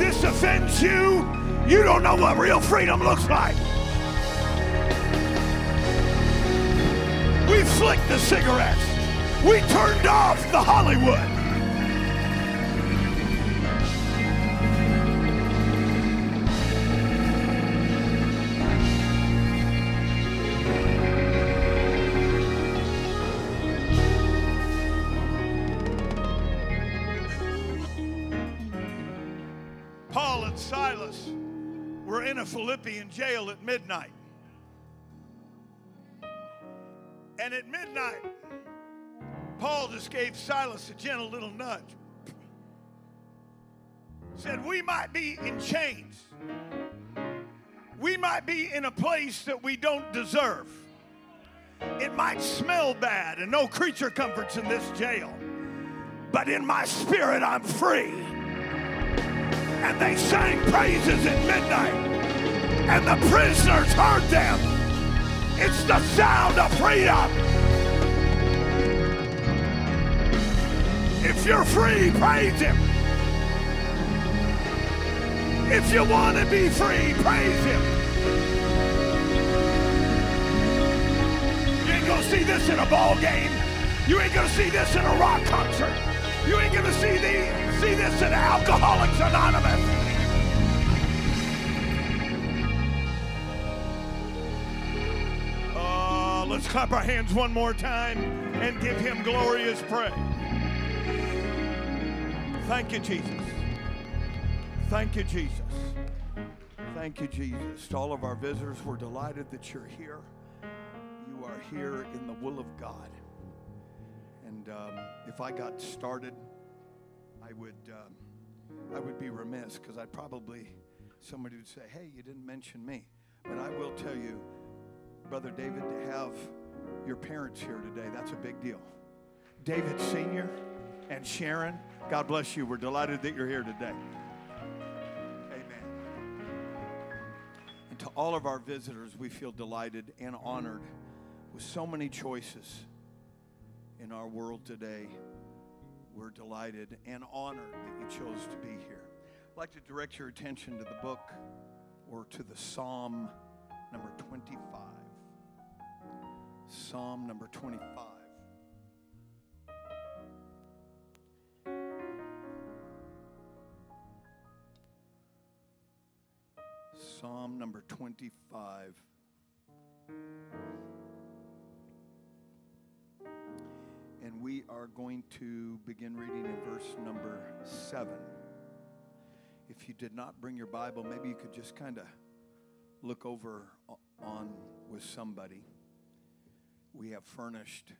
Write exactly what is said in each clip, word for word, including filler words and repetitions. this offends you, you don't know what real freedom looks like. We flicked the cigarettes. We turned off the Hollywood. Paul and Silas were in a Philippian jail at midnight. And at midnight, Paul just gave Silas a gentle little nudge. Said, we might be in chains. We might be in a place that we don't deserve. It might smell bad, and no creature comforts in this jail. But in my spirit, I'm free. And they sang praises at midnight. And the prisoners heard them. It's the sound of freedom. If you're free, praise Him. If you want to be free, praise Him. You ain't going to see this in a ball game. You ain't going to see this in a rock concert. You ain't going to see the, see this in Alcoholics Anonymous. Let's clap our hands one more time and give Him glorious praise. Thank you, Jesus. Thank you, Jesus. Thank you, Jesus. To all of our visitors, we're delighted that you're here. You are here in the will of God. And um, if I got started, I would, um, I would be remiss because I'd probably, somebody would say, hey, you didn't mention me. But I will tell you, Brother David, to have your parents here today, that's a big deal. David Senior and Sharon, God bless you. We're delighted that you're here today. Amen. And to all of our visitors, we feel delighted and honored with so many choices in our world today. We're delighted and honored that you chose to be here. I'd like to direct your attention to the book or to the Psalm number twenty-five. Psalm number twenty-five. Psalm number twenty-five. And we are going to begin reading in verse number seven. If you did not bring your Bible, maybe you could just kind of look over on with somebody. We have furnished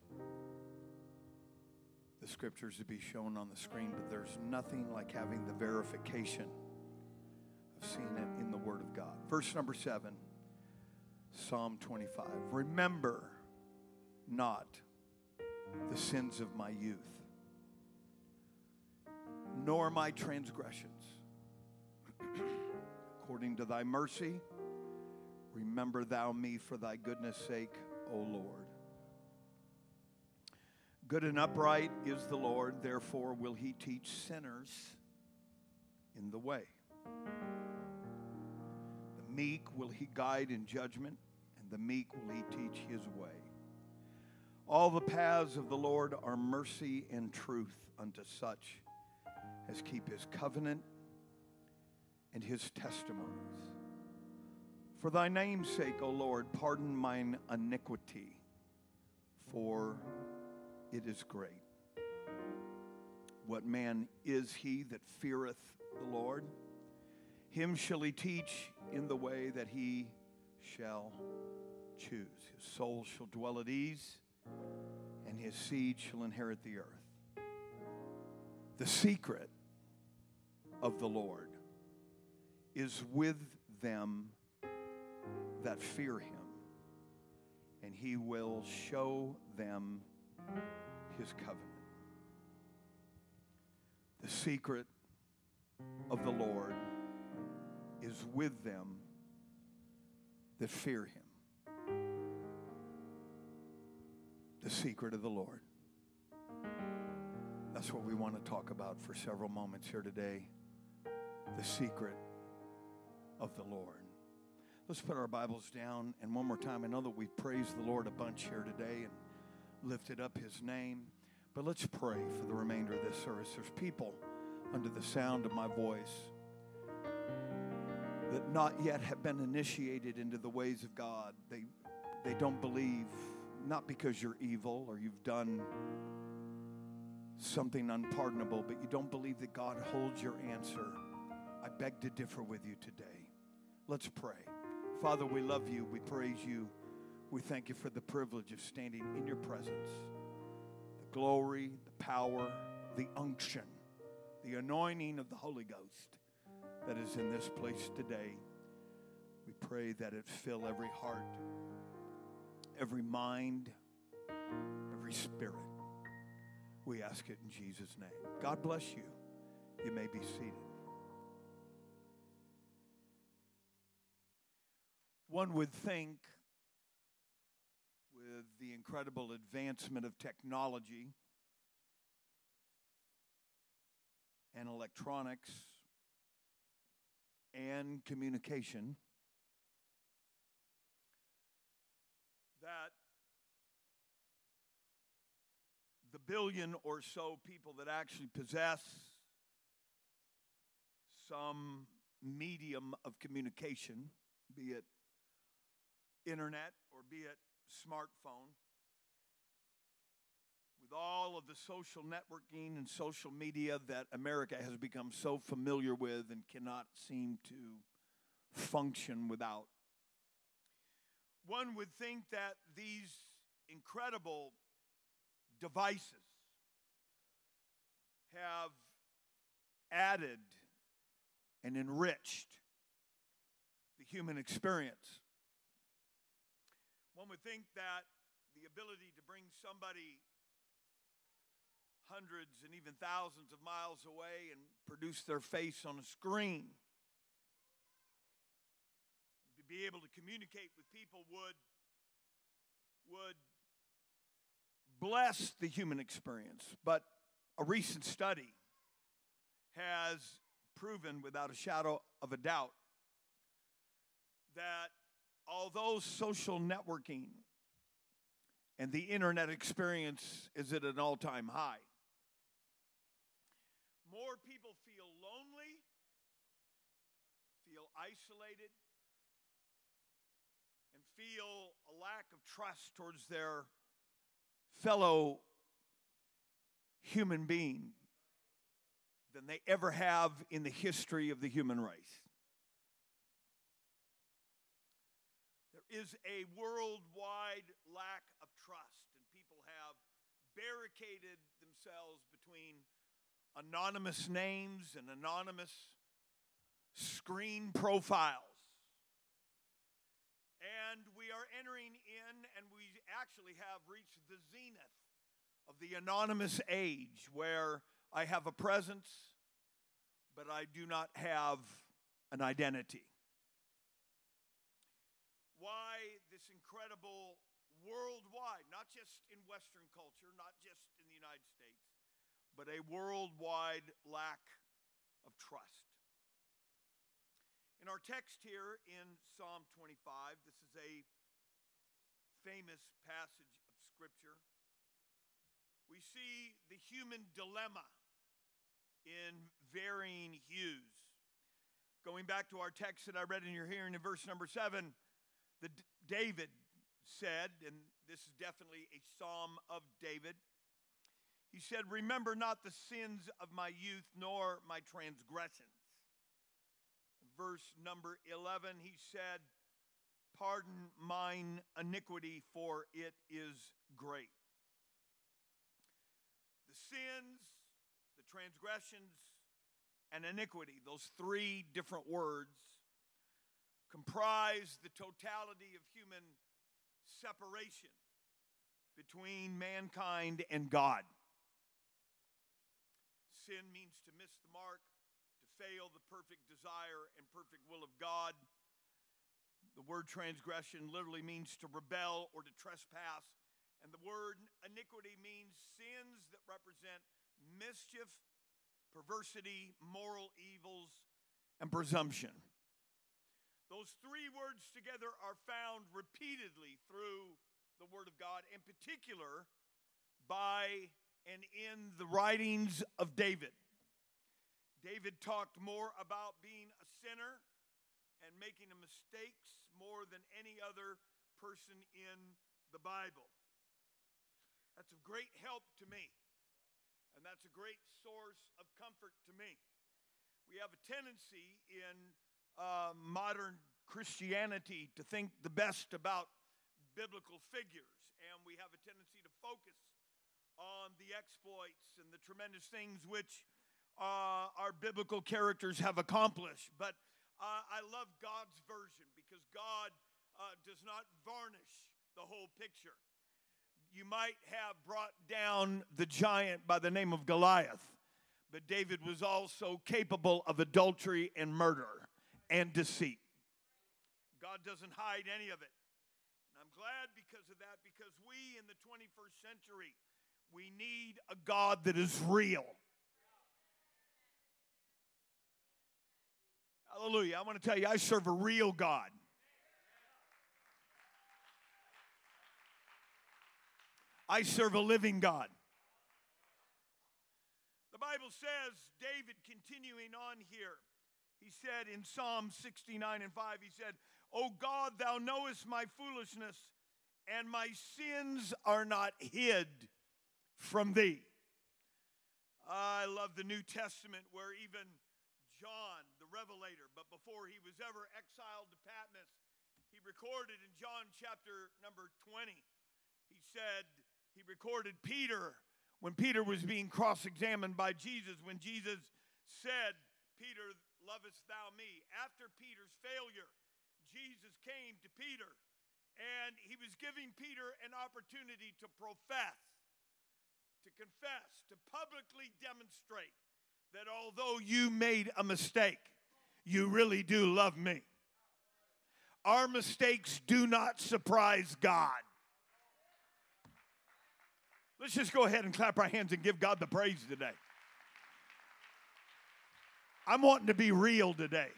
the scriptures to be shown on the screen, but there's nothing like having the verification of seeing it in the Word of God. Verse number seven, Psalm twenty-five. Remember not the sins of my youth, nor my transgressions. According to thy mercy, remember thou me for thy goodness' sake, O Lord. Good and upright is the Lord, therefore will he teach sinners in the way. The meek will he guide in judgment, and the meek will he teach his way. All the paths of the Lord are mercy and truth unto such as keep his covenant and his testimonies. For thy name's sake, O Lord, pardon mine iniquity, for it is great. What man is he that feareth the Lord? Him shall he teach in the way that he shall choose. His soul shall dwell at ease, and his seed shall inherit the earth. The secret of the Lord is with them that fear him, and he will show them his covenant. The secret of the Lord is with them that fear him. The secret of the Lord. That's what we want to talk about for several moments here today. the secret of the Lord. Let's put our Bibles down, and one more time, I know that we've praised the Lord a bunch here today and lifted up his name, but let's pray for the remainder of this service. There's people under the sound of my voice that not yet have been initiated into the ways of God. They they don't believe, not because you're evil or you've done something unpardonable, but you don't believe that God holds your answer. I beg to differ with you today. Let's pray. Father, we love you. We praise you. We thank you for the privilege of standing in your presence. The glory, the power, the unction, the anointing of the Holy Ghost that is in this place today. We pray that it fill every heart, every mind, every spirit. We ask it in Jesus' name. God bless you. You may be seated. One would think, with the incredible advancement of technology and electronics and communication, that the billion or so people that actually possess some medium of communication, be it internet or be it smartphone, with all of the social networking and social media that America has become so familiar with and cannot seem to function without, one would think that these incredible devices have added and enriched the human experience. One would think that the ability to bring somebody hundreds and even thousands of miles away and produce their face on a screen, to be able to communicate with people, would, would bless the human experience. But a recent study has proven without a shadow of a doubt that although social networking and the internet experience is at an all-time high, more people feel lonely, feel isolated, and feel a lack of trust towards their fellow human being than they ever have in the history of the human race. There is a worldwide lack of trust, and people have barricaded themselves between anonymous names and anonymous screen profiles. And we are entering in, and we actually have reached the zenith of the anonymous age, where I have a presence, but I do not have an identity. Why this incredible worldwide, not just in Western culture, not just in the United States, but a worldwide lack of trust. In our text here in Psalm twenty-five, this is a famous passage of Scripture. We see the human dilemma in varying hues. Going back to our text that I read in your hearing in verse number seven, The David said, and this is definitely a psalm of David, he said, "Remember not the sins of my youth, nor my transgressions." Verse number eleven, he said, "Pardon mine iniquity, for it is great." The sins, the transgressions, and iniquity, those three different words, comprise the totality of human separation between mankind and God. Sin means to miss the mark, to fail the perfect desire and perfect will of God. The word transgression literally means to rebel or to trespass. And the word iniquity means sins that represent mischief, perversity, moral evils, and presumption. Those three words together are found repeatedly through the Word of God, in particular by and in the writings of David. David talked more about being a sinner and making mistakes more than any other person in the Bible. That's of great help to me, and that's a great source of comfort to me. We have a tendency in uh, modern Christianity to think the best about biblical figures, and we have a tendency to focus on the exploits and the tremendous things which Uh, our biblical characters have accomplished. But uh, I love God's version, because God uh, does not varnish the whole picture. You might have brought down the giant by the name of Goliath, but David was also capable of adultery and murder and deceit. God doesn't hide any of it. And I'm glad because of that, because we in the twenty-first century, we need a God that is real. Hallelujah. I want to tell you, I serve a real God. I serve a living God. The Bible says, David continuing on here, he said in Psalm sixty-nine and five, he said, "O God, thou knowest my foolishness, and my sins are not hid from thee." I love the New Testament, where even John, the Revelator, but before he was ever exiled to Patmos, he recorded in John chapter number twenty, he said, he recorded Peter, when Peter was being cross-examined by Jesus, when Jesus said, "Peter, lovest thou me?" After Peter's failure, Jesus came to Peter, and he was giving Peter an opportunity to profess, to confess, to publicly demonstrate that although you made a mistake, you really do love me. Our mistakes do not surprise God. Let's just go ahead and clap our hands and give God the praise today. I'm wanting to be real today.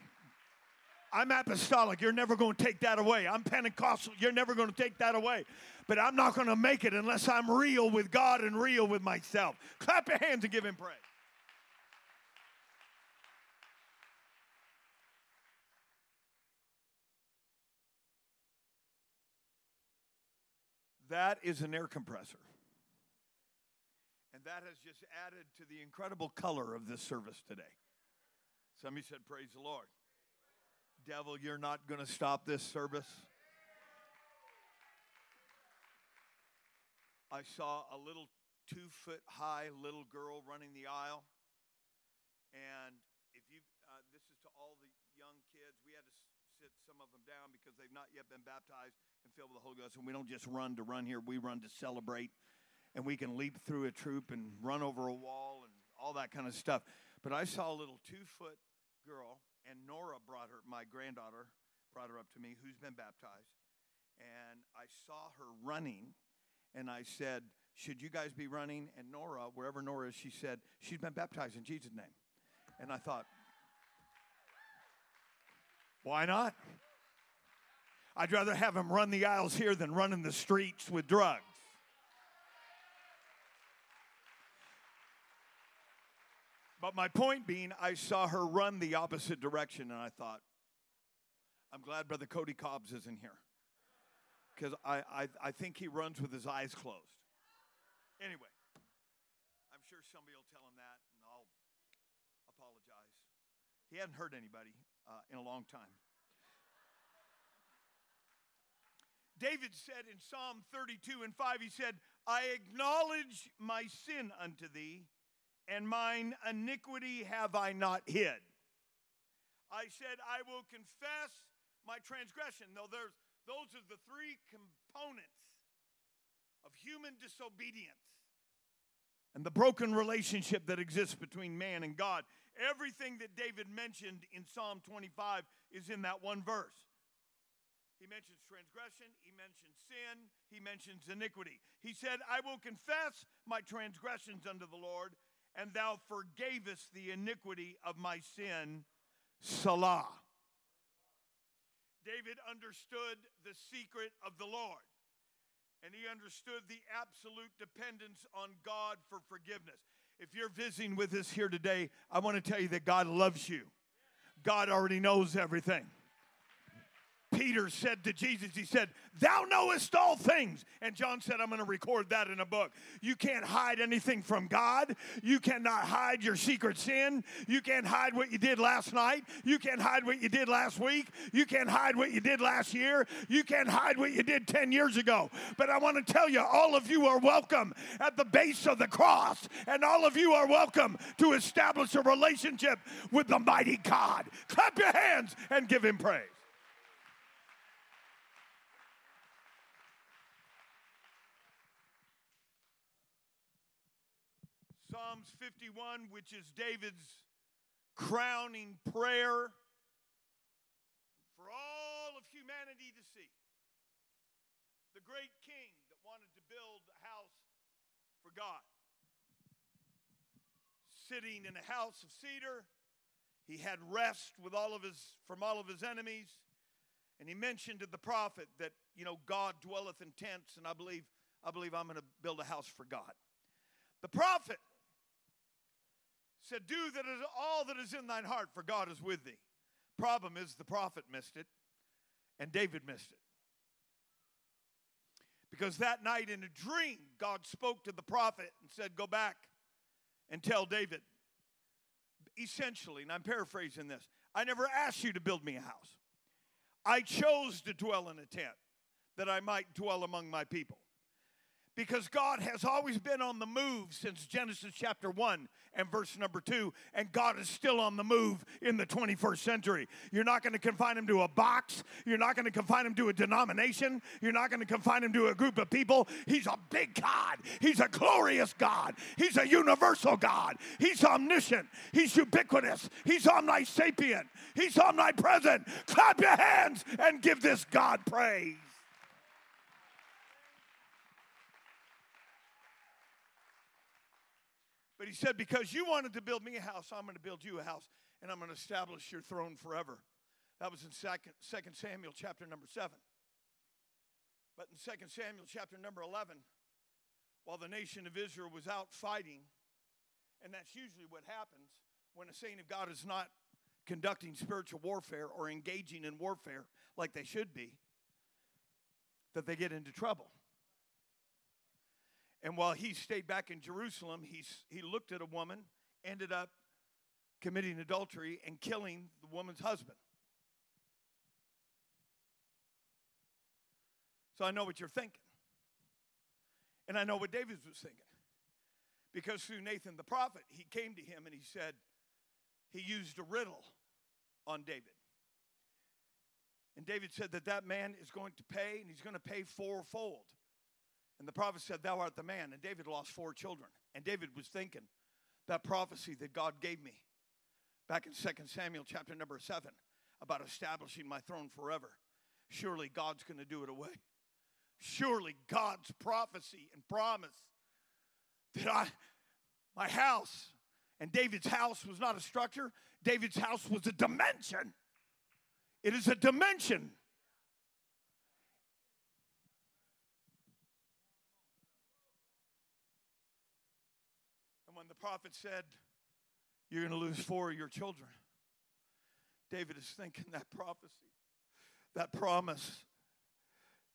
I'm apostolic. You're never going to take that away. I'm Pentecostal. You're never going to take that away. But I'm not going to make it unless I'm real with God and real with myself. Clap your hands and give him praise. That is an air compressor. And that has just added to the incredible color of this service today. Somebody said, "Praise the Lord." Devil, you're not going to stop this service. I saw a little two-foot-high little girl running the aisle. And if you, uh, this is to all the young kids. We had to sit some of them down because they've not yet been baptized and filled with the Holy Ghost. And we don't just run to run here. We run to celebrate. And we can leap through a troop and run over a wall and all that kind of stuff. But I saw a little two-foot girl, and Nora brought her, my granddaughter, brought her up to me, who's been baptized. And I saw her running, and I said, "Should you guys be running?" And Nora, wherever Nora is, she said, "She's been baptized in Jesus' name." And I thought, why not? I'd rather have them run the aisles here than running the streets with drugs. But my point being, I saw her run the opposite direction, and I thought, I'm glad Brother Cody Cobbs isn't here, because I, I, I think he runs with his eyes closed. Anyway, I'm sure somebody will tell him that, and I'll apologize. He hadn't hurt anybody uh, in a long time. David said in Psalm thirty-two and five, he said, "I acknowledge my sin unto thee, and mine iniquity have I not hid. I said, I will confess my transgression." Now, there's, those are the three components of human disobedience and the broken relationship that exists between man and God. Everything that David mentioned in Psalm twenty-five is in that one verse. He mentions transgression, he mentions sin, he mentions iniquity. He said, "I will confess my transgressions unto the Lord, and thou forgavest the iniquity of my sin, Selah. David understood the secret of the Lord, and he understood the absolute dependence on God for forgiveness. If you're visiting with us here today, I want to tell you that God loves you. God already knows everything. Peter said to Jesus, he said, "Thou knowest all things." And John said, "I'm going to record that in a book." You can't hide anything from God. You cannot hide your secret sin. You can't hide what you did last night. You can't hide what you did last week. You can't hide what you did last year. You can't hide what you did ten years ago. But I want to tell you, all of you are welcome at the base of the cross, and all of you are welcome to establish a relationship with the mighty God. Clap your hands and give him praise. Psalms fifty-one, which is David's crowning prayer for all of humanity to see. The great king that wanted to build a house for God. Sitting in a house of cedar, he had rest with all of his from all of his enemies. And he mentioned to the prophet that, you know, God dwelleth in tents, and I believe, I believe I'm going to build a house for God. The prophet said, "Do that is all that is in thine heart, for God is with thee." Problem is, the prophet missed it, and David missed it. Because that night in a dream, God spoke to the prophet and said, "Go back and tell David." Essentially, and I'm paraphrasing this, I never asked you to build me a house. I chose to dwell in a tent that I might dwell among my people. Because God has always been on the move since Genesis chapter one and verse number two, and God is still on the move in the twenty-first century. You're not going to confine him to a box. You're not going to confine him to a denomination. You're not going to confine him to a group of people. He's a big God. He's a glorious God. He's a universal God. He's omniscient. He's ubiquitous. He's omnisapient. He's omnipresent. Clap your hands and give this God praise. But he said, because you wanted to build me a house, I'm going to build you a house, and I'm going to establish your throne forever. That was in Second Samuel chapter number seven. But in Second Samuel chapter number eleven, while the nation of Israel was out fighting, and that's usually what happens when a saint of God is not conducting spiritual warfare or engaging in warfare like they should be, that they get into trouble. And while he stayed back in Jerusalem, he, he looked at a woman, ended up committing adultery and killing the woman's husband. So I know what you're thinking. And I know what David was thinking. Because through Nathan the prophet, he came to him and he said, he used a riddle on David. And David said that that man is going to pay, and he's going to pay fourfold. And the prophet said, "Thou art the man." And David lost four children. And David was thinking, that prophecy that God gave me back in Second Samuel chapter number seven about establishing my throne forever, surely God's going to do it away. Surely God's prophecy and promise that I, my house, and David's house was not a structure. David's house was a dimension. It is a dimension. The prophet said, "You're going to lose four of your children." David is thinking, that prophecy, that promise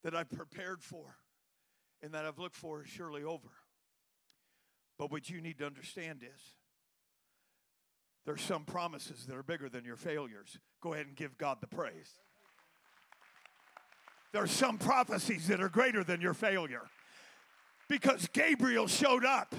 that I prepared for and that I've looked for is surely over. But what you need to understand is there's some promises that are bigger than your failures. Go ahead and give God the praise. There's some prophecies that are greater than your failure, because Gabriel showed up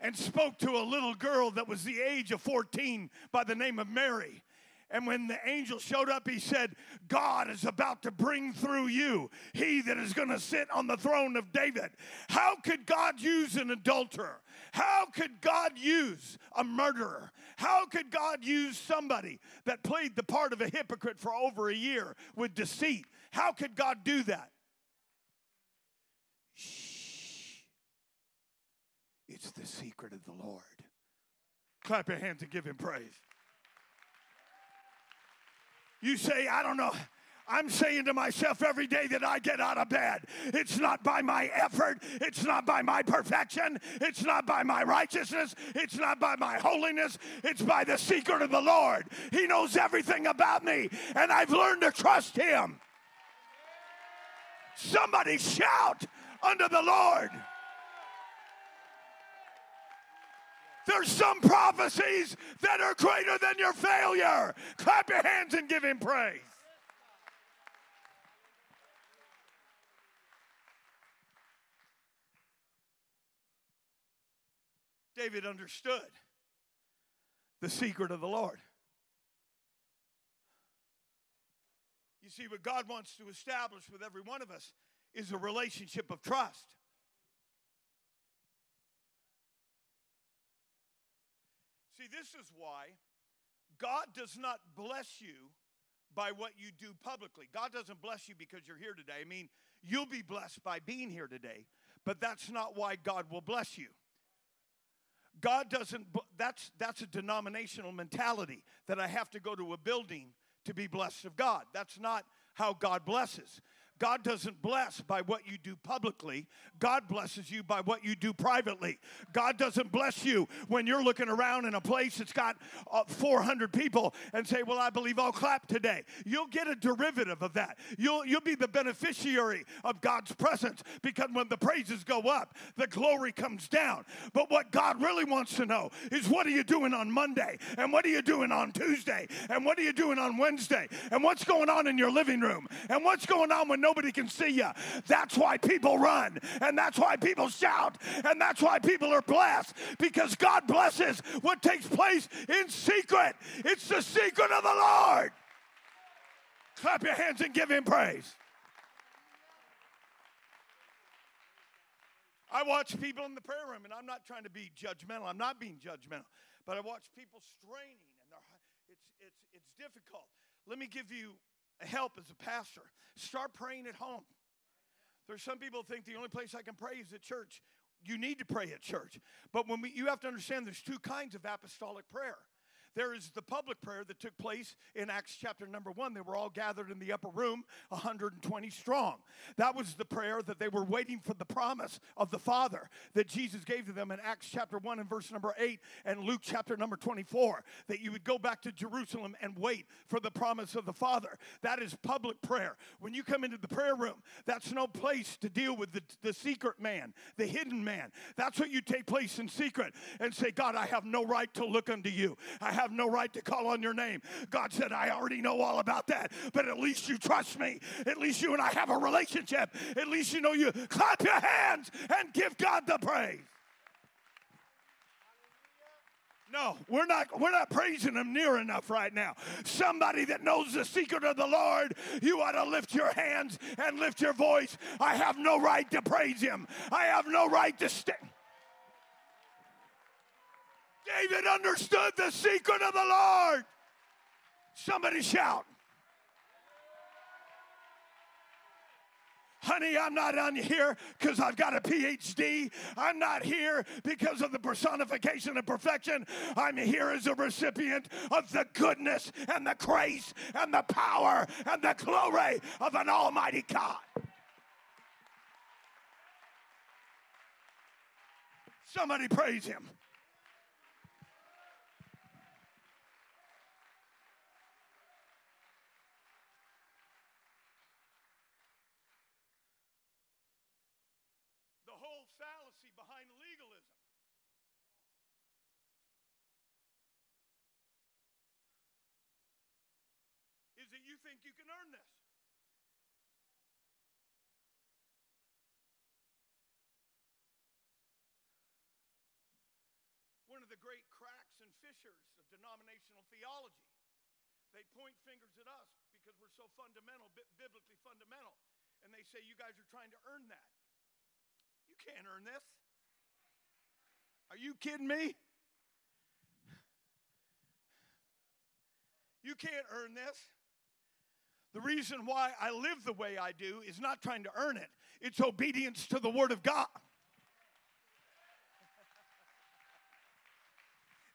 and spoke to a little girl that was the age of fourteen by the name of Mary. And when the angel showed up, he said, "God is about to bring through you he that is going to sit on the throne of David." How could God use an adulterer? How could God use a murderer? How could God use somebody that played the part of a hypocrite for over a year with deceit? How could God do that? Shh. It's the secret of the Lord. Clap your hands and give him praise. You say, I don't know. I'm saying to myself every day that I get out of bed, it's not by my effort, it's not by my perfection, it's not by my righteousness, it's not by my holiness, it's by the secret of the Lord. He knows everything about me, and I've learned to trust him. Somebody shout unto the Lord. There's some prophecies that are greater than your failure. Clap your hands and give him praise. David understood the secret of the Lord. You see, what God wants to establish with every one of us is a relationship of trust. See, this is why God does not bless you by what you do publicly. God doesn't bless you because you're here today. I mean, you'll be blessed by being here today, but that's not why God will bless you. God doesn't, that's, that's a denominational mentality that I have to go to a building to be blessed of God. That's not how God blesses. God doesn't bless by what you do publicly. God blesses you by what you do privately. God doesn't bless you when you're looking around in a place that's got uh, four hundred people and say, well, I believe I'll clap today. You'll get a derivative of that. You'll, you'll be the beneficiary of God's presence, because when the praises go up, the glory comes down. But what God really wants to know is, what are you doing on Monday? And what are you doing on Tuesday? And what are you doing on Wednesday? And what's going on in your living room? And what's going on when nobody can see you? That's why people run, and that's why people shout, and that's why people are blessed, because God blesses what takes place in secret. It's the secret of the Lord. Clap your hands and give him praise. I watch people in the prayer room, and I'm not trying to be judgmental. I'm not being judgmental, but I watch people straining, and it's, it's, it's difficult. Let me give you help as a pastor. Start praying at home. There's some people who think the only place I can pray is at church. You need to pray at church. But when we, you have to understand there's two kinds of apostolic prayer. There is the public prayer that took place in Acts chapter number one. They were all gathered in the upper room, one hundred twenty strong. That was the prayer that they were waiting for the promise of the Father that Jesus gave to them in Acts chapter one and verse number eight and Luke chapter number twenty-four, that you would go back to Jerusalem and wait for the promise of the Father. That is public prayer. When you come into the prayer room, that's no place to deal with the, the secret man, the hidden man. That's what you take place in secret and say, God, I have no right to look unto you. I have Have no right to call on your name. God said, I already know all about that, but at least you trust me. At least you and I have a relationship. At least you know you. Clap your hands and give God the praise. No, we're not, we're not praising him near enough right now. Somebody that knows the secret of the Lord, you ought to lift your hands and lift your voice. I have no right to praise him. I have no right to stay. David understood the secret of the Lord. Somebody shout. Honey, I'm not on here because I've got a P H D. I'm not here because of the personification of perfection. I'm here as a recipient of the goodness and the grace and the power and the glory of an almighty God. Somebody praise him. You think you can earn this. One of the great cracks and fissures of denominational theology, they point fingers at us because we're so fundamental, biblically fundamental, and they say, you guys are trying to earn that. You can't earn this. Are you kidding me? You can't earn this. The reason why I live the way I do is not trying to earn it. It's obedience to the Word of God.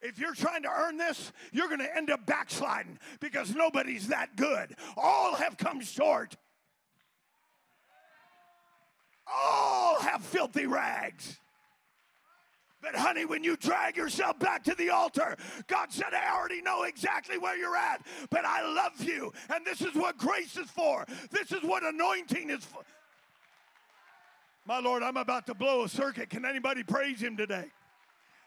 If you're trying to earn this, you're going to end up backsliding because nobody's that good. All have come short. All have filthy rags. But, honey, when you drag yourself back to the altar, God said, I already know exactly where you're at, but I love you, and this is what grace is for. This is what anointing is for. My Lord, I'm about to blow a circuit. Can anybody praise him today?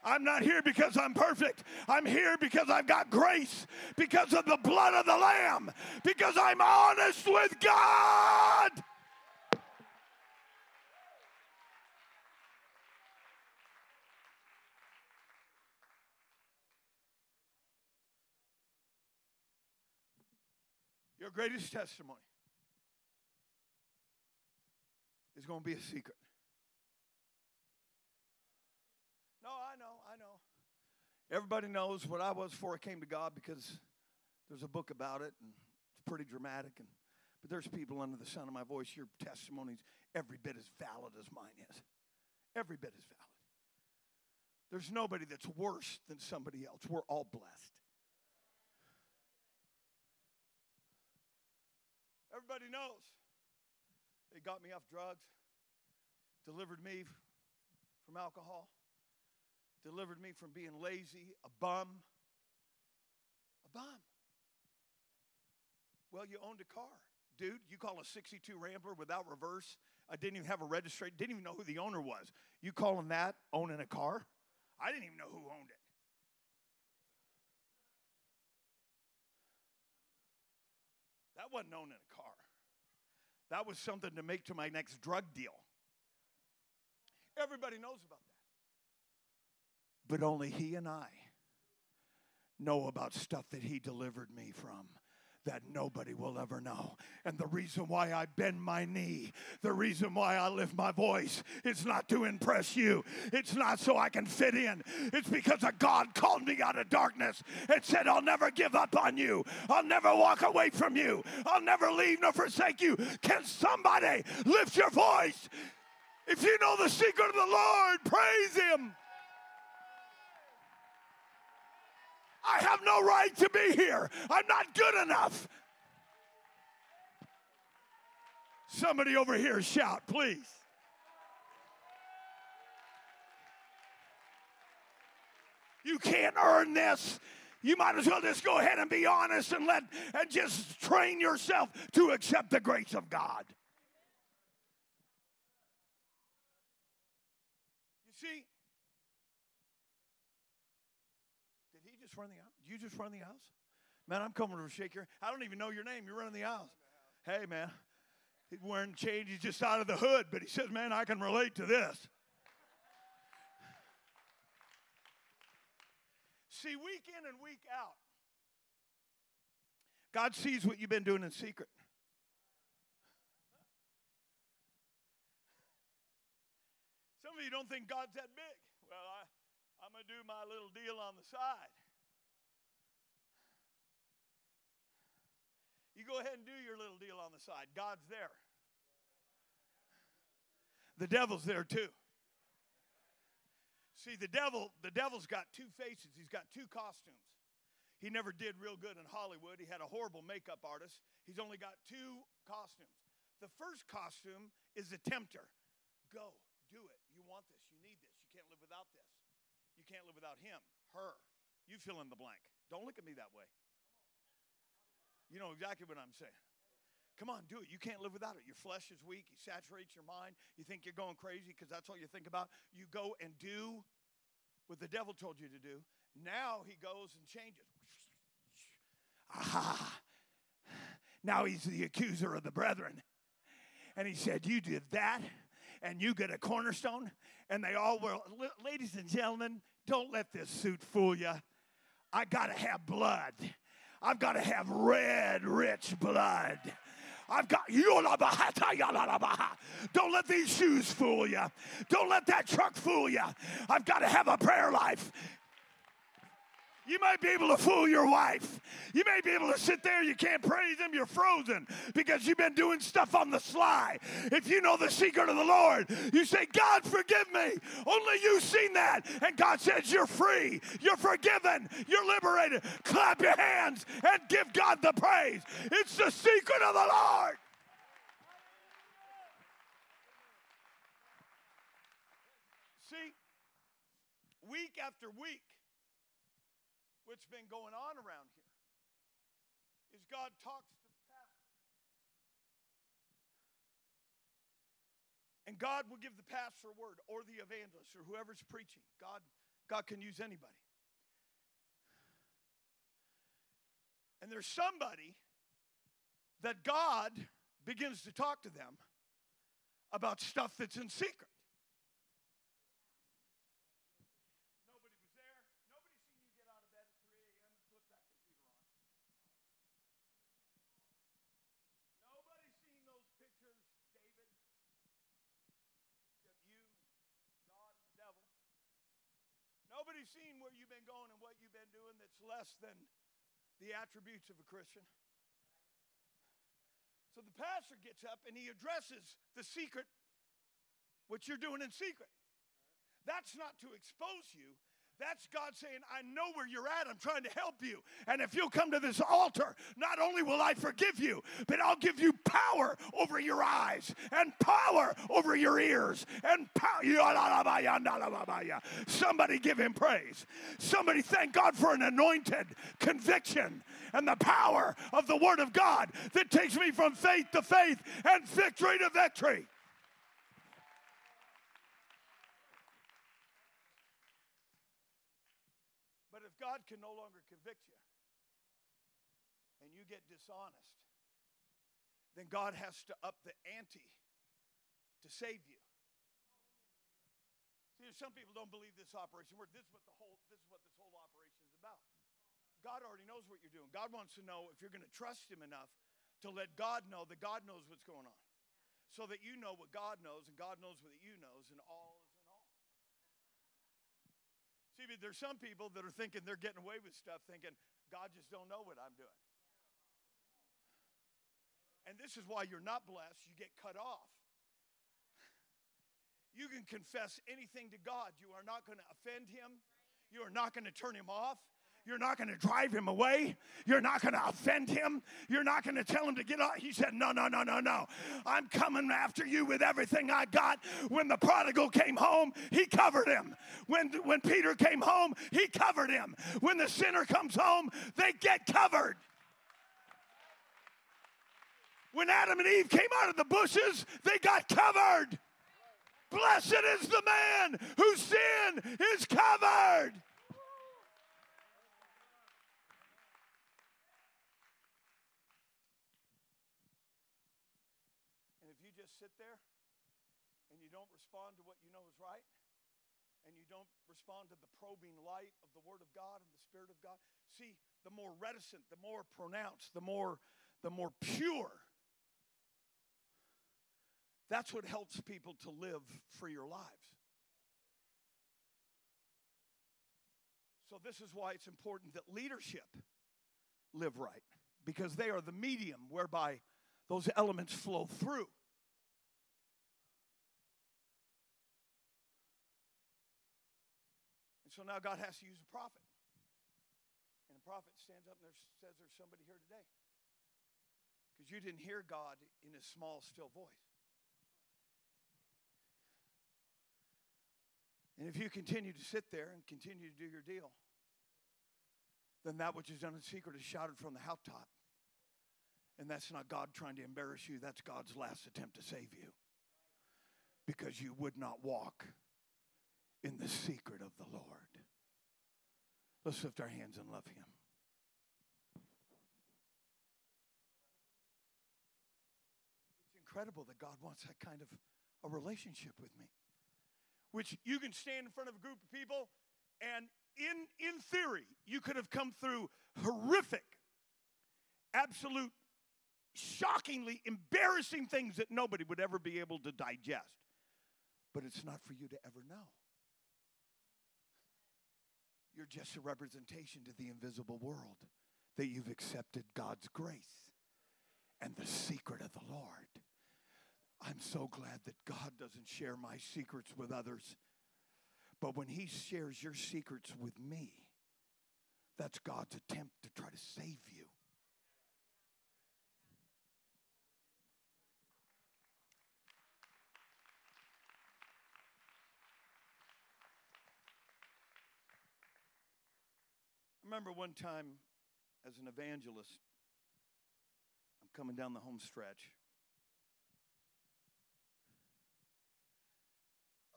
I'm not here because I'm perfect. I'm here because I've got grace, because of the blood of the Lamb, because I'm honest with God. Your greatest testimony is going to be a secret. No, I know, I know. Everybody knows what I was before I came to God because there's a book about it, and it's pretty dramatic. And but there's people under the sound of my voice. Your testimony's every bit as valid as mine is. Every bit as valid. There's nobody that's worse than somebody else. We're all blessed. Everybody knows. They got me off drugs, delivered me from alcohol, delivered me from being lazy, a bum. A bum. Well, you owned a car. Dude, you call a sixty-two Rambler without reverse. I didn't even have a registration. Didn't even know who the owner was. You calling that owning a car? I didn't even know who owned it. That wasn't owning a car. That was something to make to my next drug deal. Everybody knows about that. But only he and I know about stuff that he delivered me from that nobody will ever know. And the reason why I bend my knee, the reason why I lift my voice, it's not to impress you. It's not so I can fit in. It's because a God called me out of darkness and said, I'll never give up on you. I'll never walk away from you. I'll never leave nor forsake you. Can somebody lift your voice? If you know the secret of the Lord, praise him. I have no right to be here. I'm not good enough. Somebody over here shout, please. You can't earn this. You might as well just go ahead and be honest and let and just train yourself to accept the grace of God. You see? Run the aisle? You just run the aisles? Man, I'm coming over to shake your I don't even know your name. You're running the aisles. Hey, man. He's wearing change. He's just out of the hood, but he says, man, I can relate to this. See, week in and week out, God sees what you've been doing in secret. Some of you don't think God's that big. Well, I, I'm going to do my little deal on the side. You go ahead and do your little deal on the side. God's there. The devil's there too. See, the devil, the devil's got two faces. He's got two costumes. He never did real good in Hollywood. He had a horrible makeup artist. He's only got two costumes. The first costume is the tempter. Go, do it. You want this. You need this. You can't live without this. You can't live without him, her. You fill in the blank. Don't look at me that way. You know exactly what I'm saying. Come on, do it. You can't live without it. Your flesh is weak. It saturates your mind. You think you're going crazy because that's all you think about. You go and do what the devil told you to do. Now he goes and changes. Aha. Now he's the accuser of the brethren. And he said, you did that, and you get a cornerstone, and they all were. Ladies and gentlemen, don't let this suit fool you. I got to have blood. I've got to have red, rich blood. I've got, don't let these shoes fool you. Don't let that truck fool you. I've got to have a prayer life. You may be able to fool your wife. You may be able to sit there. You can't praise him. You're frozen because you've been doing stuff on the sly. If you know the secret of the Lord, you say, God, forgive me. Only you've seen that. And God says, you're free. You're forgiven. You're liberated. Clap your hands and give God the praise. It's the secret of the Lord. See, week after week, what's been going on around here is God talks to the pastor. And God will give the pastor a word, or the evangelist, or whoever's preaching. God, God can use anybody. And there's somebody that God begins to talk to them about stuff that's in secret. Nobody's seen where you've been going and what you've been doing that's less than the attributes of a Christian. So the pastor gets up and he addresses the secret, what you're doing in secret. That's not to expose you. That's God saying, I know where you're at. I'm trying to help you. And if you'll come to this altar, not only will I forgive you, but I'll give you power over your eyes and power over your ears. And power. Somebody give him praise. Somebody thank God for an anointed conviction and the power of the Word of God that takes me from faith to faith and victory to victory. God can no longer convict you, and you get dishonest, then God has to up the ante to save you. See, some people don't believe this operation. This is what the whole, this is what this whole operation is about. God already knows what you're doing. God wants to know if you're going to trust him enough to let God know that God knows what's going on, so that you know what God knows, and God knows what you knows, and all. See, there's some people that are thinking they're getting away with stuff, thinking, God just don't know what I'm doing. And this is why you're not blessed. You get cut off. You can confess anything to God. You are not going to offend him. You are not going to turn him off. You're not going to drive him away. You're not going to offend him. You're not going to tell him to get out. He said, no, no, no, no, no. I'm coming after you with everything I got. When the prodigal came home, he covered him. When, when Peter came home, he covered him. When the sinner comes home, they get covered. When Adam and Eve came out of the bushes, they got covered. Blessed is the man whose sin is covered. Sit there and you don't respond to what you know is right, and you don't respond to the probing light of the Word of God and the Spirit of God. See, the more reticent, the more pronounced, the more, the more pure. That's what helps people to live freer lives. So this is why it's important that leadership live right, because they are the medium whereby those elements flow through. So now God has to use a prophet. And a prophet stands up and there says, there's somebody here today. Because you didn't hear God in his small, still voice. And if you continue to sit there and continue to do your deal, then that which is done in secret is shouted from the housetop. And that's not God trying to embarrass you. That's God's last attempt to save you. Because you would not walk in the secret of the Lord. Let's lift our hands and love him. It's incredible that God wants that kind of a relationship with me. Which you can stand in front of a group of people, and in, in theory, you could have come through horrific, absolute, shockingly embarrassing things that nobody would ever be able to digest. But it's not for you to ever know. You're just a representation to the invisible world that you've accepted God's grace and the secret of the Lord. I'm so glad that God doesn't share my secrets with others. But when he shares your secrets with me, that's God's attempt to try to save you. I remember one time as an evangelist, I'm coming down the home stretch.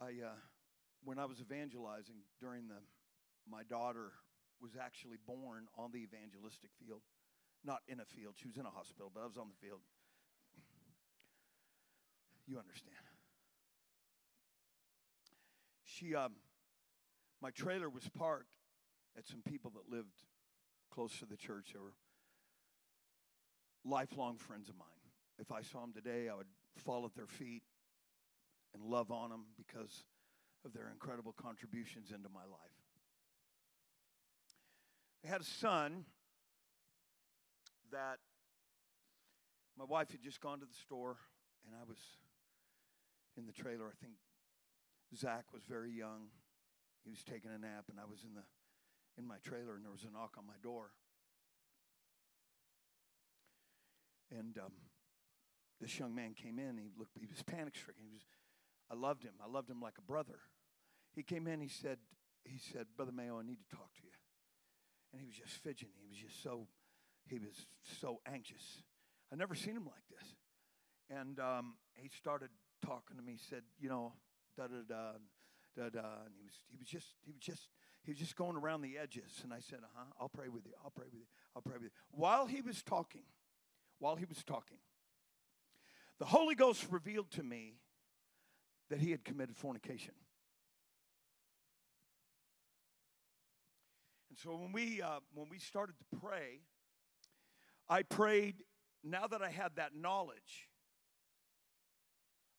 I, uh, when I was evangelizing during the, my daughter was actually born on the evangelistic field, not in a field. She was in a hospital, but I was on the field. You understand. She, um, my trailer was parked at some people that lived close to the church. They were lifelong friends of mine. If I saw them today, I would fall at their feet and love on them because of their incredible contributions into my life. They had a son that my wife had just gone to the store, and I was in the trailer. I think Zach was very young. He was taking a nap, and I was in the in my trailer, and there was a knock on my door. And um, this young man came in. He looked. He was panic-stricken. He was. I loved him. I loved him like a brother. He came in. He said. He said, "Brother Mayo, I need to talk to you." And he was just fidgeting. He was just so. He was so anxious. I'd never seen him like this. And um, he started talking to me. He said, "You know, da da da da da." And he was. He was just. He was just. He was just going around the edges. And I said, uh-huh, I'll pray with you. I'll pray with you. I'll pray with you. While he was talking, while he was talking, the Holy Ghost revealed to me that he had committed fornication. And so when we, uh, when we started to pray, I prayed, now that I had that knowledge,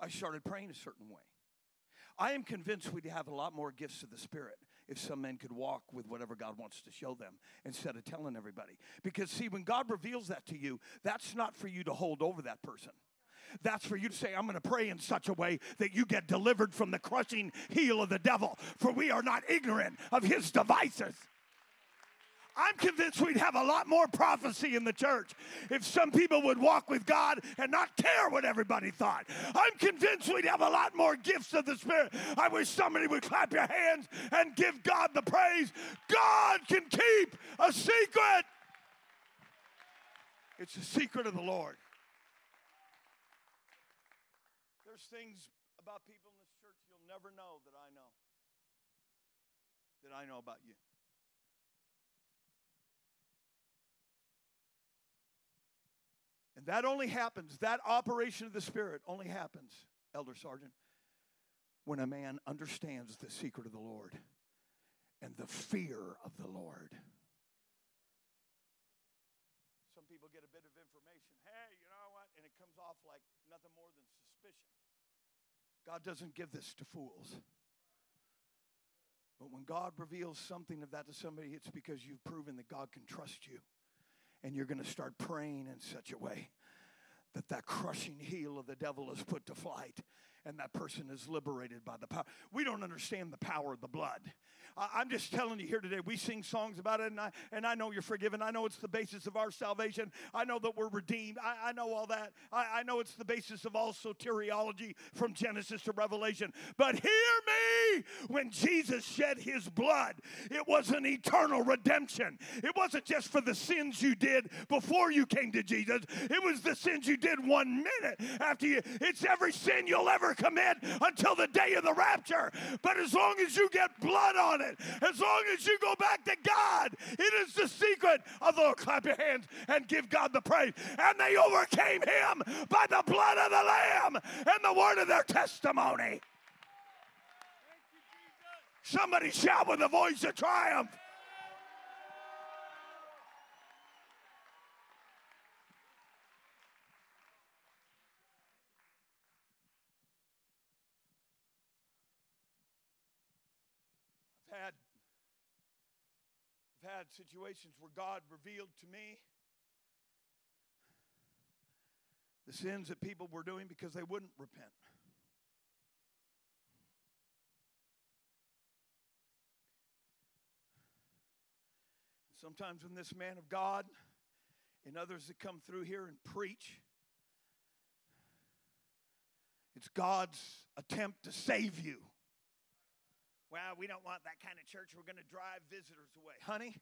I started praying a certain way. I am convinced we'd have a lot more gifts of the Spirit if some men could walk with whatever God wants to show them instead of telling everybody. Because, see, when God reveals that to you, that's not for you to hold over that person. That's for you to say, I'm going to pray in such a way that you get delivered from the crushing heel of the devil. For we are not ignorant of his devices. I'm convinced we'd have a lot more prophecy in the church if some people would walk with God and not care what everybody thought. I'm convinced we'd have a lot more gifts of the Spirit. I wish somebody would clap your hands and give God the praise. God can keep a secret. It's the secret of the Lord. There's things about people in this church you'll never know that I know, that I know about you. And that only happens, that operation of the Spirit only happens, Elder Sergeant, when a man understands the secret of the Lord and the fear of the Lord. Some people get a bit of information. Hey, you know what? And it comes off like nothing more than suspicion. God doesn't give this to fools. But when God reveals something of that to somebody, it's because you've proven that God can trust you. And you're going to start praying in such a way that that crushing heel of the devil is put to flight and that person is liberated by the power. We don't understand the power of the blood. I'm just telling you here today, we sing songs about it, and I, and I know you're forgiven. I know it's the basis of our salvation. I know that we're redeemed. I, I know all that. I, I know it's the basis of all soteriology from Genesis to Revelation. But hear me, when Jesus shed his blood, it was an eternal redemption. It wasn't just for the sins you did before you came to Jesus. It was the sins you did one minute after you. It's every sin you'll ever commit until the day of the rapture. But as long as you get blood on it, as long as you go back to God, it is the secret of the Lord. Clap your hands and give God the praise. And they overcame him by the blood of the Lamb and the word of their testimony. Thank you, Jesus. Somebody shout with a voice of triumph. had situations where God revealed to me the sins that people were doing because they wouldn't repent. Sometimes when this man of God and others that come through here and preach, it's God's attempt to save you. Well, we don't want that kind of church. We're going to drive visitors away. Honey,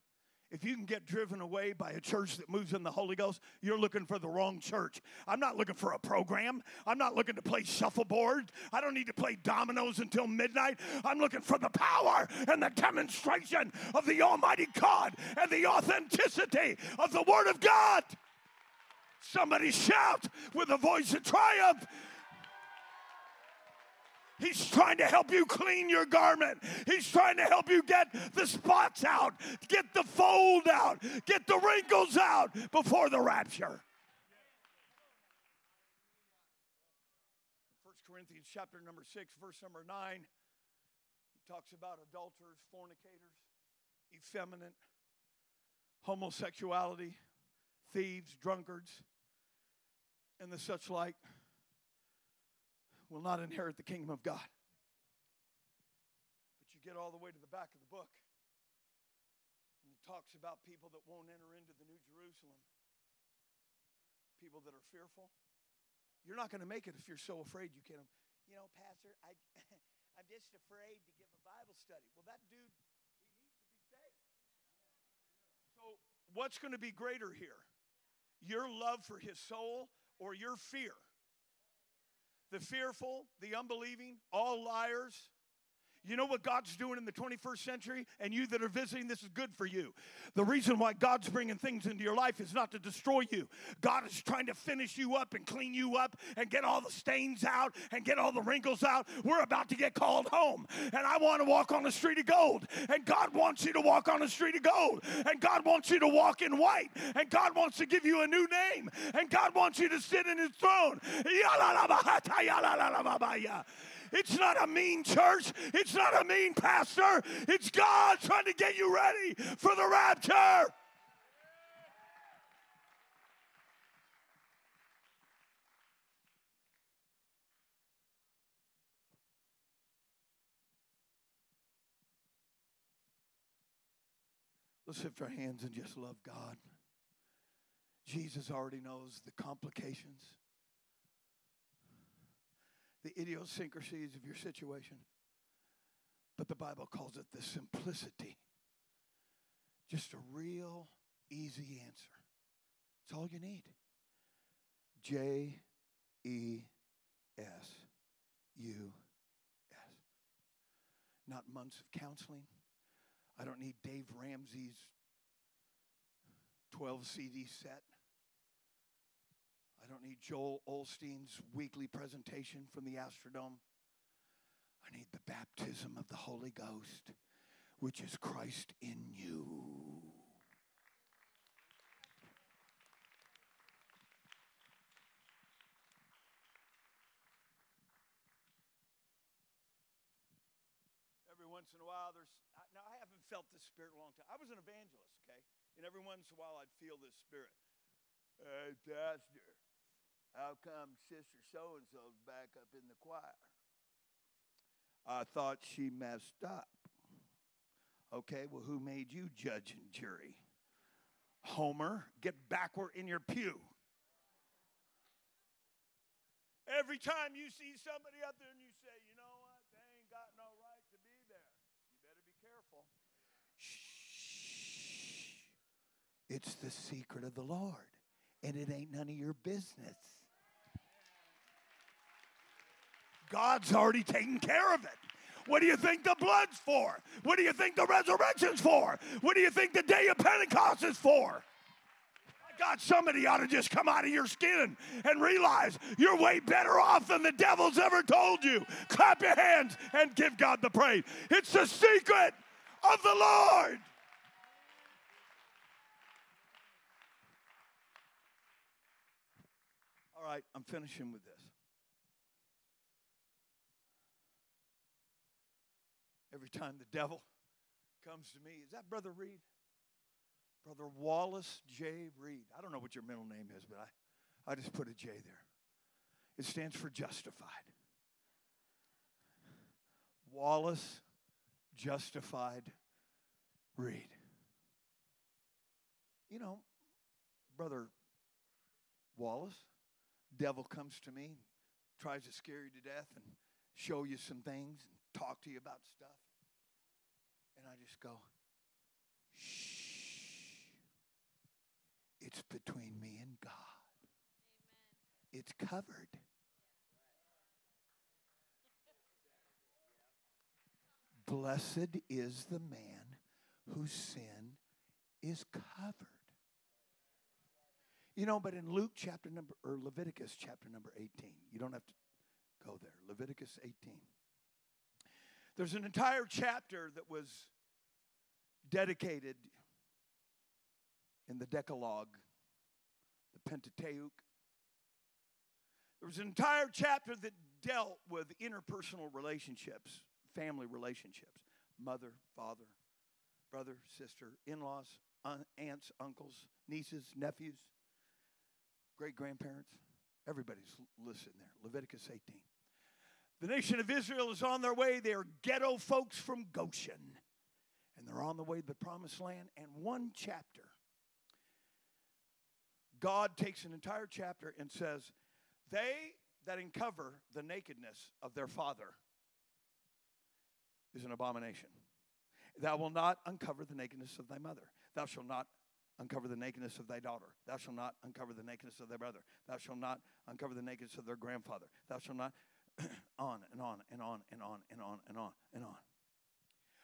if you can get driven away by a church that moves in the Holy Ghost, you're looking for the wrong church. I'm not looking for a program. I'm not looking to play shuffleboard. I don't need to play dominoes until midnight. I'm looking for the power and the demonstration of the Almighty God and the authenticity of the Word of God. Somebody shout with a voice of triumph. He's trying to help you clean your garment. He's trying to help you get the spots out, get the fold out, get the wrinkles out before the rapture. First Corinthians chapter number six, verse number nine, he talks about adulterers, fornicators, effeminate, homosexuality, thieves, drunkards, and the such like will not inherit the kingdom of God. But you get all the way to the back of the book, and it talks about people that won't enter into the New Jerusalem, people that are fearful. You're not going to make it if you're so afraid you can't. You know, Pastor, I, I'm just afraid to give a Bible study. Well, that dude, he needs to be saved. So what's going to be greater here? Your love for his soul or your fear? The fearful, the unbelieving, all liars. You know what God's doing in the twenty-first century? And you that are visiting, this is good for you. The reason why God's bringing things into your life is not to destroy you. God is trying to finish you up and clean you up and get all the stains out and get all the wrinkles out. We're about to get called home. And I want to walk on the street of gold. And God wants you to walk on the street of gold. And God wants you to walk in white. And God wants to give you a new name. And God wants you to sit in his throne. It's not a mean church. It's not a mean pastor. It's God trying to get you ready for the rapture. Let's lift our hands and just love God. Jesus already knows the complications, the idiosyncrasies of your situation. But the Bible calls it the simplicity. Just a real easy answer. It's all you need. J E S U S. Not months of counseling. I don't need Dave Ramsey's twelve C D set. I don't need Joel Olstein's weekly presentation from the Astrodome. I need the baptism of the Holy Ghost, which is Christ in you. Every once in a while, there's, now I haven't felt this spirit in a long time. I was an evangelist, okay? And every once in a while, I'd feel this spirit. Hey, Pastor. How come Sister So-and-so's back up in the choir? I thought she messed up. Okay, well, who made you judge and jury? Homer, get backward in your pew. Every time you see somebody up there and you say, you know what, they ain't got no right to be there, you better be careful. Shh. It's the secret of the Lord, and it ain't none of your business. God's already taken care of it. What do you think the blood's for? What do you think the resurrection's for? What do you think the day of Pentecost is for? God, somebody ought to just come out of your skin and realize you're way better off than the devil's ever told you. Clap your hands and give God the praise. It's the secret of the Lord. All right, I'm finishing with this. Every time the devil comes to me, is that Brother Reed? Brother Wallace J. Reed. I don't know what your middle name is, but I, I just put a J there. It stands for justified. Wallace Justified Reed. You know, Brother Wallace, devil comes to me, tries to scare you to death and show you some things and talk to you about stuff. And I just go, shh. It's between me and God. Amen. It's covered. Blessed is the man whose sin is covered. You know, but in Luke chapter number, or Leviticus chapter number eighteen, you don't have to go there. Leviticus eighteen. There's an entire chapter that was dedicated in the Decalogue, the Pentateuch. There was an entire chapter that dealt with interpersonal relationships, family relationships, mother, father, brother, sister, in-laws, un- aunts, uncles, nieces, nephews, great-grandparents. Everybody's listed there, Leviticus eighteen. The nation of Israel is on their way. They are ghetto folks from Goshen, and they're on the way to the promised land. And one chapter, God takes an entire chapter and says, they that uncover the nakedness of their father is an abomination. Thou wilt not uncover the nakedness of thy mother. Thou shalt not uncover the nakedness of thy daughter. Thou shalt not uncover the nakedness of thy brother. Thou shalt not uncover the nakedness of their grandfather. Thou shalt not, on and on and on and on and on and on and on.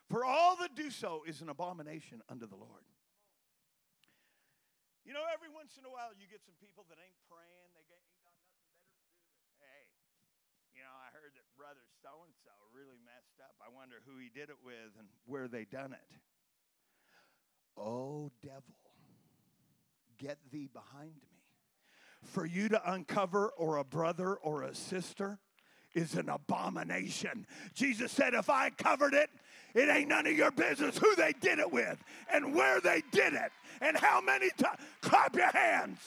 For all that do so is an abomination unto the Lord. You know, every once in a while you get some people that ain't praying. They ain't got nothing better to do. But hey, you know, I heard that brother so-and-so really messed up. I wonder who he did it with and where they done it. Oh, devil, get thee behind me. For you to uncover or a brother or a sister is an abomination. Jesus said, if I covered it, it ain't none of your business who they did it with and where they did it and how many times. Clap your hands.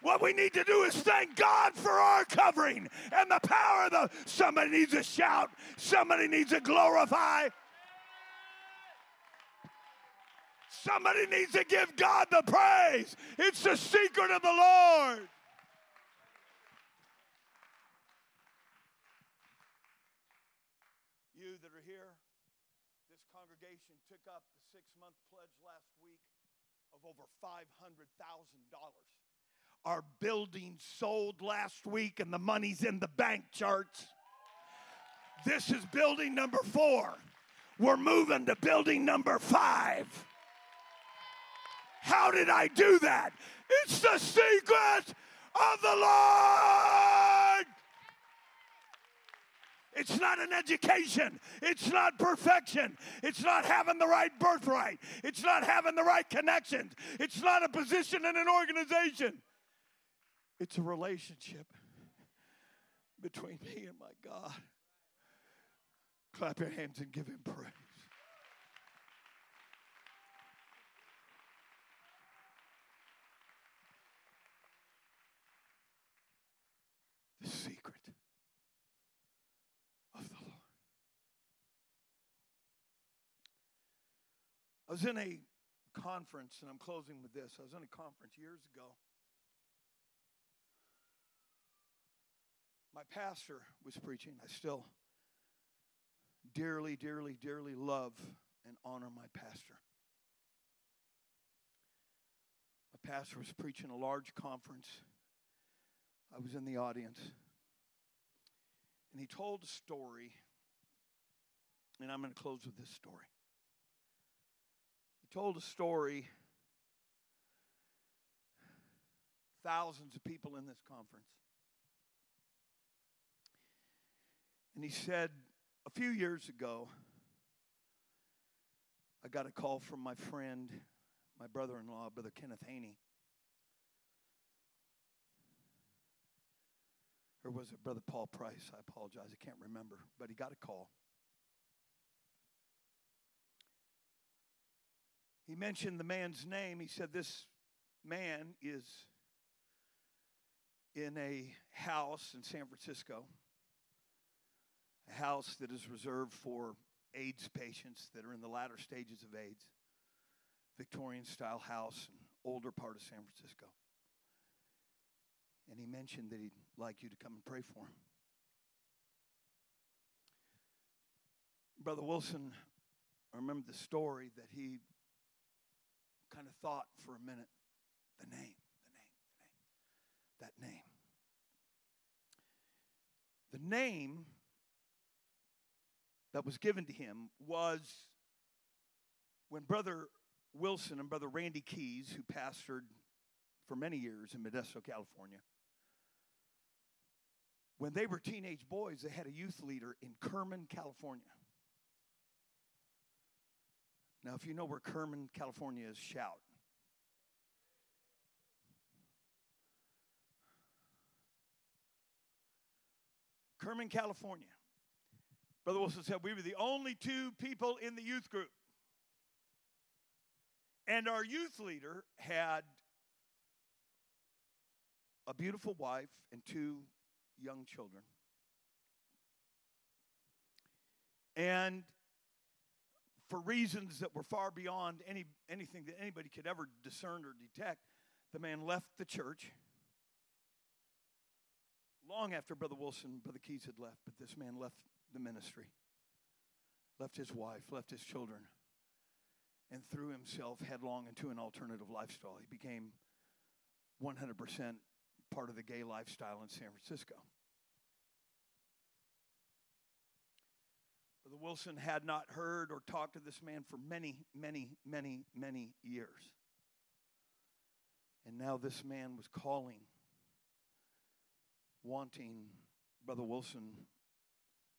What we need to do is thank God for our covering and the power of the. Somebody needs to shout. Somebody needs to glorify. Somebody needs to give God the praise. It's the secret of the Lord. That are here, this congregation took up a six-month pledge last week of over five hundred thousand dollars. Our building sold last week, and the money's in the bank, church. This is building number four. We're moving to building number five. How did I do that? It's the secret of the Lord. It's not an education. It's not perfection. It's not having the right birthright. It's not having the right connections. It's not a position in an organization. It's a relationship between me and my God. Clap your hands and give him praise. The secret. I was in a conference, and I'm closing with this. I was in a conference years ago. My pastor was preaching. I still dearly, dearly, dearly love and honor my pastor. My pastor was preaching a large conference. I was in the audience. And he told a story, and I'm going to close with this story. Told a story. Thousands of people in this conference. And he said, a few years ago, I got a call from my friend, my brother-in-law, Brother Kenneth Haney. Or was it Brother Paul Price? I apologize, I can't remember. But he got a call. he mentioned the man's name. He said, this man is in a house in San Francisco, a house that is reserved for AIDS patients that are in the latter stages of AIDS, Victorian-style house, an older part of San Francisco. And he mentioned that he'd like you to come and pray for him. Brother Wilson, I remember the story that he kind of thought for a minute, the name, the name, the name, that name. The name that was given to him was when Brother Wilson and Brother Randy Keys, who pastored for many years in Modesto, California, when they were teenage boys, they had a youth leader in Kerman, California. Now, if you know where Kerman, California is, shout. Kerman, California. Brother Wilson said, we were the only two people in the youth group. And our youth leader had a beautiful wife and two young children. And for reasons that were far beyond any anything that anybody could ever discern or detect, the man left the church long after Brother Wilson, Brother Keys had left, but this man left the ministry, left his wife, left his children, and threw himself headlong into an alternative lifestyle. He became one hundred percent part of the gay lifestyle in San Francisco. Brother Wilson had not heard or talked to this man for many, many, many, many years. And now this man was calling, wanting Brother Wilson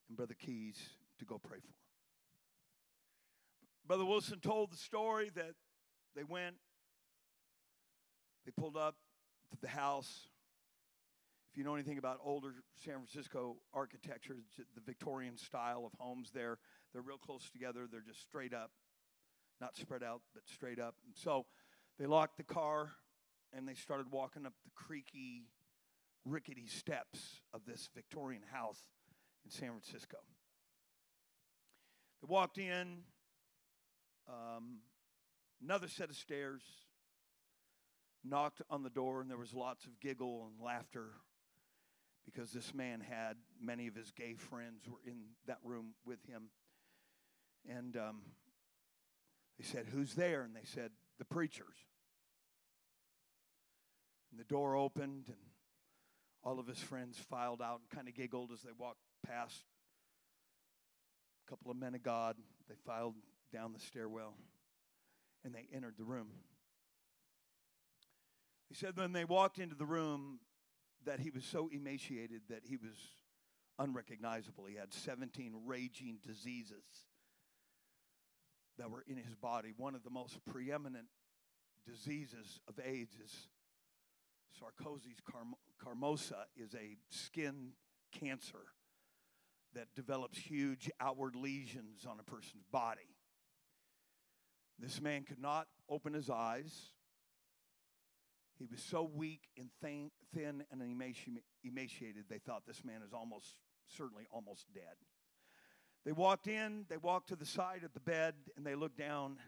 and Brother Keys to go pray for him. Brother Wilson told the story that they went, they pulled up to the house. If you know anything about older San Francisco architecture, the Victorian style of homes there, they're real close together. They're just straight up, not spread out, but straight up. And so they locked the car, and they started walking up the creaky, rickety steps of this Victorian house in San Francisco. They walked in, um, another set of stairs, knocked on the door, and there was lots of giggle and laughter because this man had many of his gay friends were in that room with him. And um, they said, who's there? And they said, the preachers. And the door opened, and all of his friends filed out and kind of giggled as they walked past a couple of men of God. They filed down the stairwell, and they entered the room. He said when they walked into the room that he was so emaciated that he was unrecognizable. He had seventeen raging diseases that were in his body. One of the most preeminent diseases of AIDS is Sarkozy's carmosa, is a skin cancer that develops huge outward lesions on a person's body. This man could not open his eyes. He was so weak and thin, thin and emaci- emaciated, they thought this man is almost, certainly almost dead. They walked in, they walked to the side of the bed, and they looked down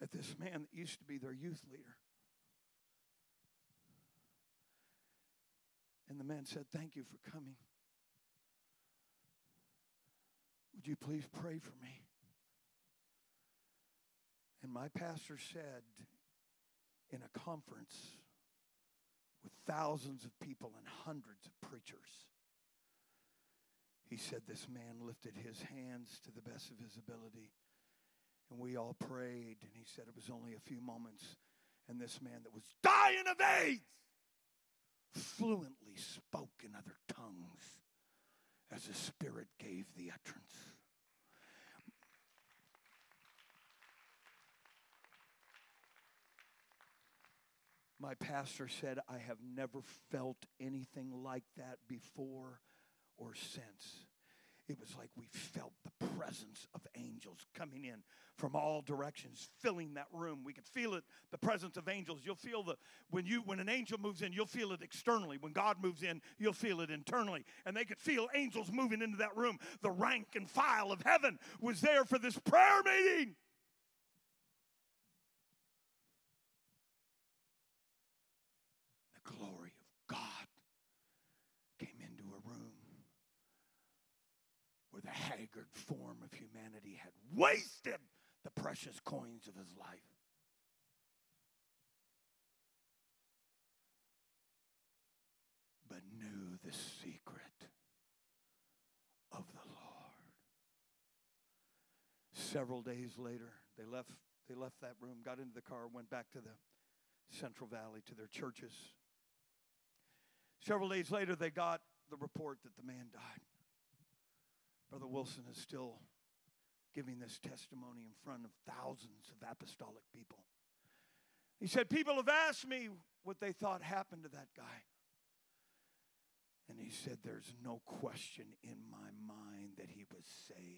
at this man that used to be their youth leader. And the man said, thank you for coming. Would you please pray for me? And my pastor said, in a conference with thousands of people and hundreds of preachers, he said this man lifted his hands to the best of his ability, and we all prayed, and he said it was only a few moments, and this man that was dying of AIDS fluently spoke in other tongues as the Spirit gave the utterance. My pastor said, I have never felt anything like that before or since. It was like we felt the presence of angels coming in from all directions, filling that room. We could feel it, the presence of angels. You'll feel the when you when an angel moves in, you'll feel it externally. When God moves in, you'll feel it internally. And they could feel angels moving into that room. The rank and file of heaven was there for this prayer meeting. The glory of God came into a room where the haggard form of humanity had wasted the precious coins of his life. But knew the secret of the Lord. Several days later, they left, they left that room, got into the car, went back to the Central Valley, to their churches. Several days later, they got the report that the man died. Brother Wilson is still giving this testimony in front of thousands of apostolic people. He said, people have asked me what they thought happened to that guy. And he said, there's no question in my mind that he was saved.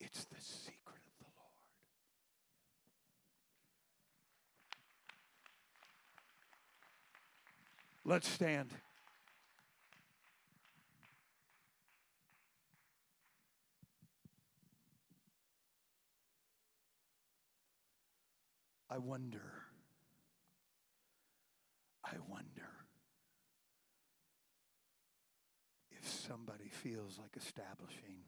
It's the secret of the Lord. Let's stand. I wonder, I wonder if somebody feels like establishing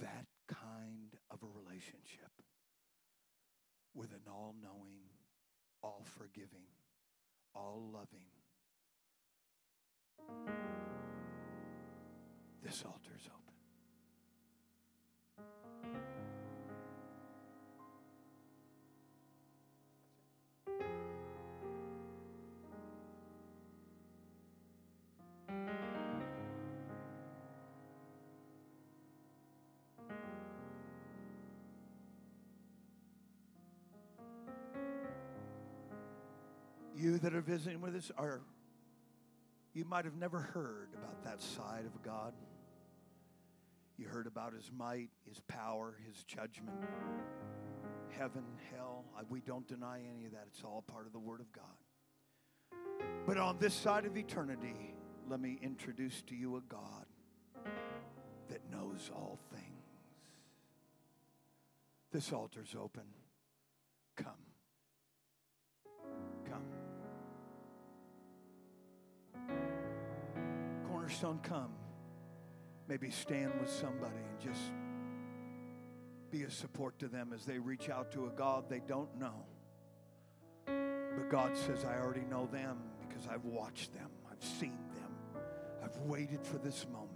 that kind of a relationship with an all-knowing, all-forgiving, all-loving. This altar's open. You that are visiting with us, are, you might have never heard about that side of God. You heard about his might, his power, his judgment, heaven, hell. We don't deny any of that. It's all part of the Word of God. But on this side of eternity, let me introduce to you a God that knows all things. This altar's open. Come. Cornerstone, come. Maybe stand with somebody and just be a support to them as they reach out to a God they don't know. But God says, I already know them because I've watched them. I've seen them. I've waited for this moment.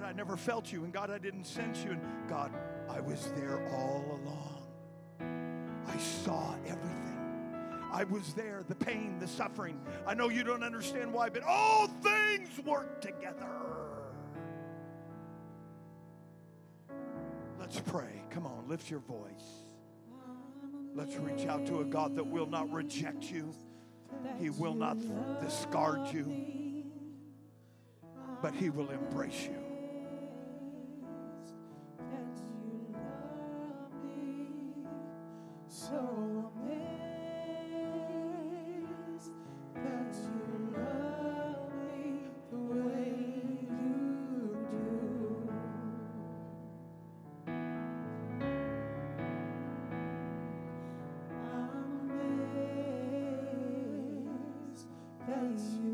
I never felt you, and God, I didn't sense you, and God, I was there all along. I saw everything. I was there, the pain, the suffering. I know you don't understand why, but all things work together. Let's pray. Come on, lift your voice. Let's reach out to a God that will not reject you. He will not discard you, but he will embrace you. Thank you.